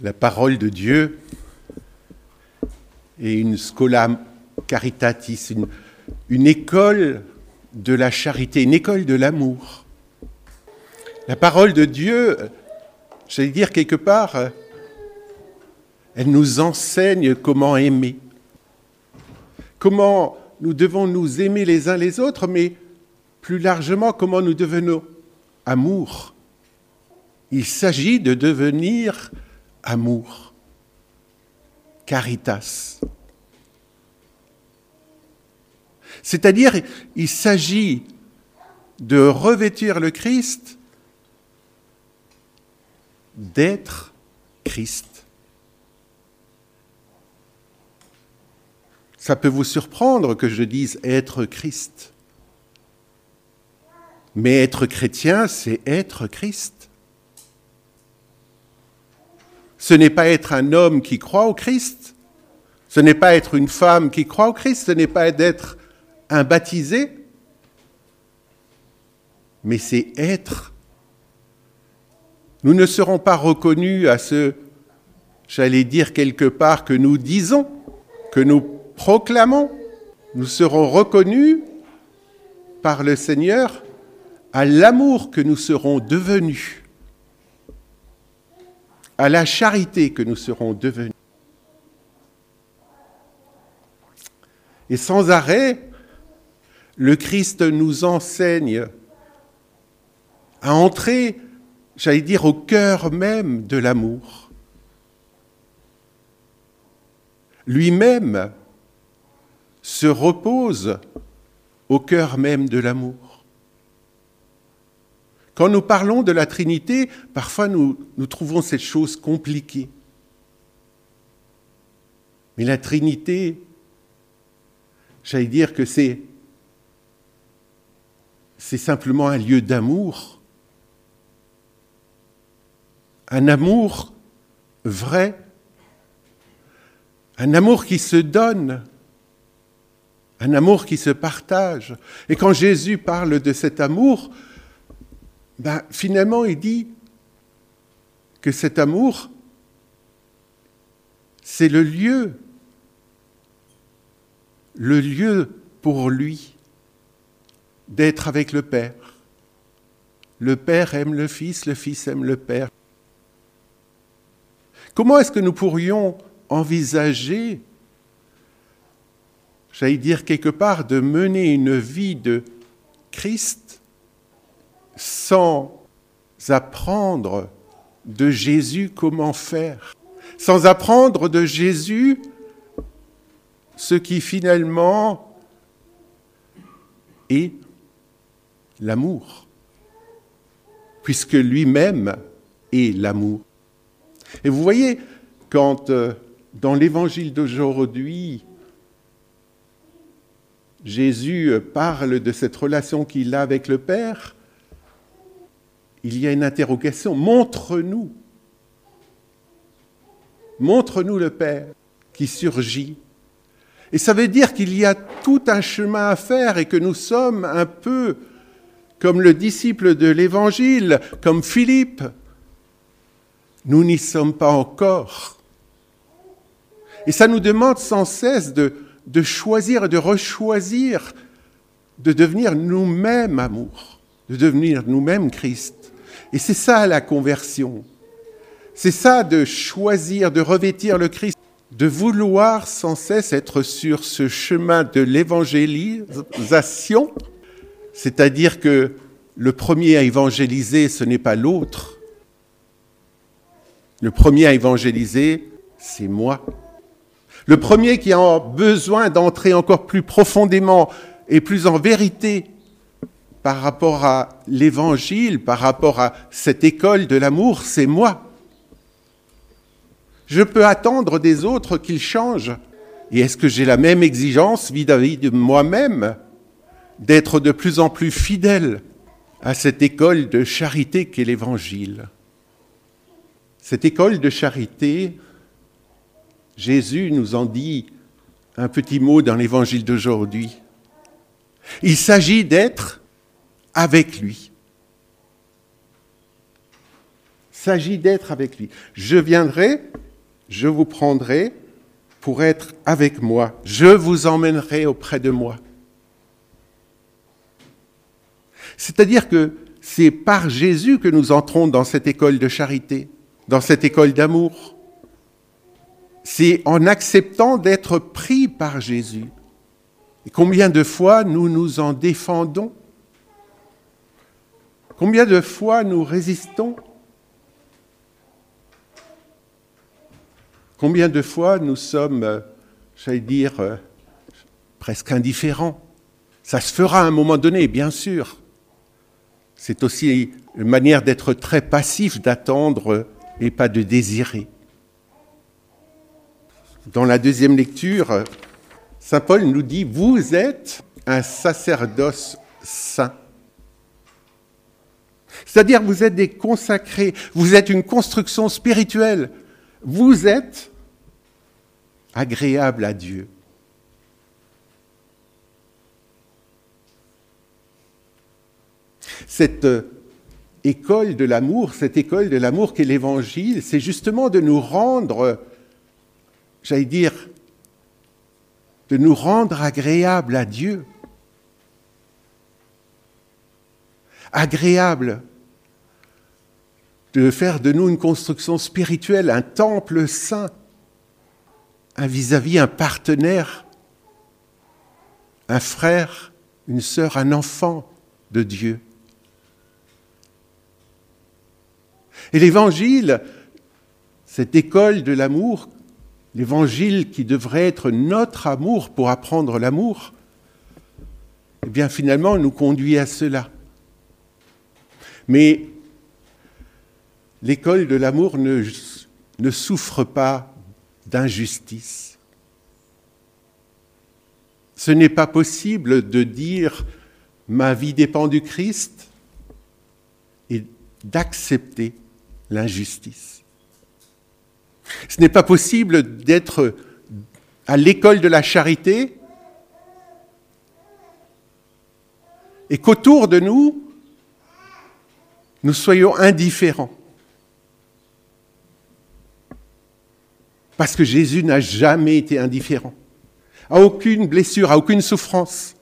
la parole de Dieu et une scola caritatis, une école de la charité, une école de l'amour. La parole de Dieu, j'allais dire quelque part, elle nous enseigne comment aimer. Comment nous devons nous aimer les uns les autres, mais plus largement, comment nous devenons amour. Il s'agit de devenir amour, caritas. C'est-à-dire, il s'agit de revêtir le Christ, d'être Christ. Ça peut vous surprendre que je dise être Christ. Mais être chrétien, c'est être Christ. Ce n'est pas être un homme qui croit au Christ, ce n'est pas être une femme qui croit au Christ, ce n'est pas être un baptisé, mais c'est être. Nous ne serons pas reconnus à ce, j'allais dire quelque part, que nous disons, que nous proclamons. Nous serons reconnus par le Seigneur à l'amour que nous serons devenus, à la charité que nous serons devenus. Et sans arrêt, le Christ nous enseigne à entrer, j'allais dire, au cœur même de l'amour. Lui-même se repose au cœur même de l'amour. Quand nous parlons de la Trinité, parfois nous trouvons cette chose compliquée. Mais la Trinité, j'allais dire que c'est simplement un lieu d'amour. Un amour vrai, un amour qui se donne, un amour qui se partage. Et quand Jésus parle de cet amour, finalement, il dit que cet amour, c'est le lieu pour lui d'être avec le Père. Le Père aime le Fils aime le Père. Comment est-ce que nous pourrions envisager, j'allais dire quelque part, de mener une vie de Christ sans apprendre de Jésus comment faire, sans apprendre de Jésus ce qui finalement est l'amour, puisque lui-même est l'amour. Et vous voyez, quand dans l'évangile d'aujourd'hui, Jésus parle de cette relation qu'il a avec le Père, il y a une interrogation. Montre-nous. Montre-nous le Père qui surgit. Et ça veut dire qu'il y a tout un chemin à faire et que nous sommes un peu comme le disciple de l'Évangile, comme Philippe. Nous n'y sommes pas encore. Et ça nous demande sans cesse de choisir et de rechoisir, de devenir nous-mêmes amour, de devenir nous-mêmes Christ. Et c'est ça la conversion. C'est ça de choisir, de revêtir le Christ, de vouloir sans cesse être sur ce chemin de l'évangélisation, c'est-à-dire que le premier à évangéliser, ce n'est pas l'autre. Le premier à évangéliser, c'est moi. Le premier qui a besoin d'entrer encore plus profondément et plus en vérité par rapport à l'Évangile, par rapport à cette école de l'amour, c'est moi. Je peux attendre des autres qu'ils changent. Et est-ce que j'ai la même exigence vis-à-vis de moi-même d'être de plus en plus fidèle à cette école de charité qu'est l'Évangile ? Cette école de charité, Jésus nous en dit un petit mot dans l'évangile d'aujourd'hui. Il s'agit d'être avec lui. s'agit d'être avec lui. Je viendrai, je vous prendrai pour être avec moi. Je vous emmènerai auprès de moi. C'est-à-dire que c'est par Jésus que nous entrons dans cette école de charité, dans cette école d'amour. C'est en acceptant d'être pris par Jésus. Et combien de fois nous nous en défendons? Combien de fois nous résistons? Combien de fois nous sommes, j'allais dire, presque indifférents? Ça se fera à un moment donné, bien sûr. C'est aussi une manière d'être très passif, d'attendre et pas de désirer. Dans la deuxième lecture, saint Paul nous dit « Vous êtes un sacerdoce saint ». C'est-à-dire vous êtes des consacrés, vous êtes une construction spirituelle, vous êtes agréable à Dieu. Cette école de l'amour, qu'est l'Évangile, c'est justement de nous rendre, j'allais dire, de nous rendre agréables à Dieu. Agréable, de faire de nous une construction spirituelle, un temple saint, un vis-à-vis, un partenaire, un frère, une sœur, un enfant de Dieu. Et l'Évangile, cette école de l'amour, l'Évangile qui devrait être notre amour pour apprendre l'amour, eh bien finalement nous conduit à cela. Mais l'école de l'amour ne souffre pas d'injustice. Ce n'est pas possible de dire « ma vie dépend du Christ » et d'accepter l'injustice. Ce n'est pas possible d'être à l'école de la charité et qu'autour de nous, nous soyons indifférents. Parce que Jésus n'a jamais été indifférent. À aucune blessure, à aucune souffrance.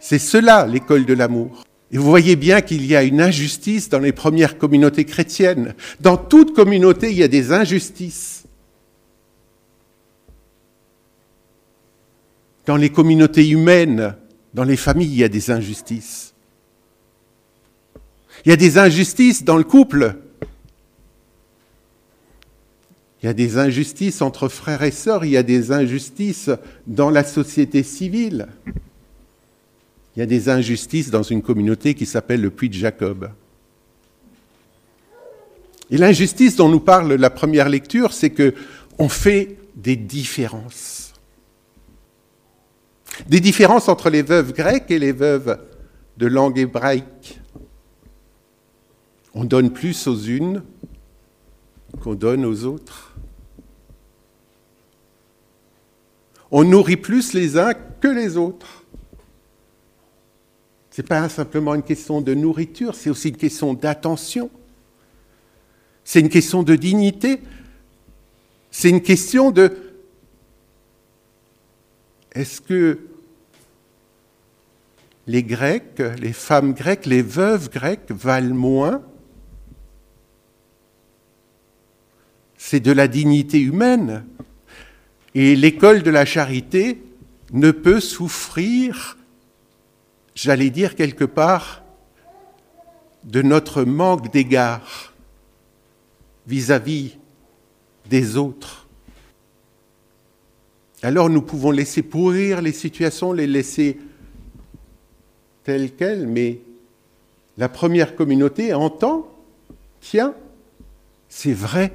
C'est cela, l'école de l'amour. Et vous voyez bien qu'il y a une injustice dans les premières communautés chrétiennes. Dans toute communauté, il y a des injustices. Dans les communautés humaines, dans les familles, il y a des injustices. Il y a des injustices dans le couple. Il y a des injustices entre frères et sœurs. Il y a des injustices dans la société civile. Il y a des injustices dans une communauté qui s'appelle le Puits de Jacob. Et l'injustice dont nous parle la première lecture, c'est qu'on fait des différences. Des différences entre les veuves grecques et les veuves de langue hébraïque. On donne plus aux unes qu'on donne aux autres. On nourrit plus les uns que les autres. Ce n'est pas simplement une question de nourriture, c'est aussi une question d'attention. C'est une question de dignité. C'est une question de... Est-ce que les Grecs, les femmes grecques, les veuves grecques valent moins? C'est de la dignité humaine. Et l'école de la charité ne peut souffrir, j'allais dire quelque part, de notre manque d'égard vis-à-vis des autres. Alors nous pouvons laisser pourrir les situations, les laisser telles quelles, mais la première communauté entend, tiens, c'est vrai.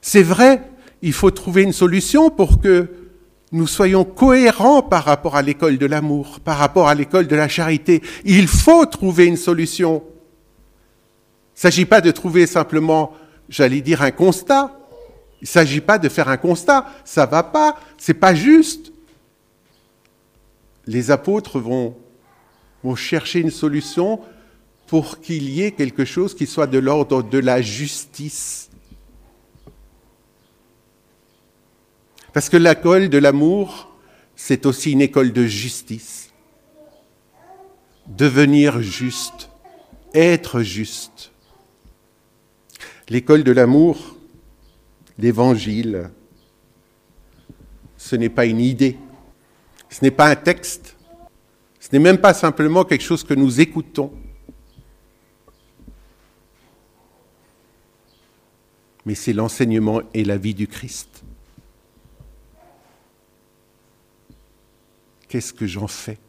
C'est vrai, il faut trouver une solution pour que nous soyons cohérents par rapport à l'école de l'amour, par rapport à l'école de la charité. Il faut trouver une solution. Il ne s'agit pas de trouver simplement, j'allais dire, un constat. Il ne s'agit pas de faire un constat, ça ne va pas, ce n'est pas juste. Les apôtres vont chercher une solution pour qu'il y ait quelque chose qui soit de l'ordre de la justice. Parce que l'école de l'amour, c'est aussi une école de justice. Devenir juste, être juste. L'école de l'amour, l'Évangile, ce n'est pas une idée, ce n'est pas un texte, ce n'est même pas simplement quelque chose que nous écoutons. Mais c'est l'enseignement et la vie du Christ. Qu'est-ce que j'en fais ?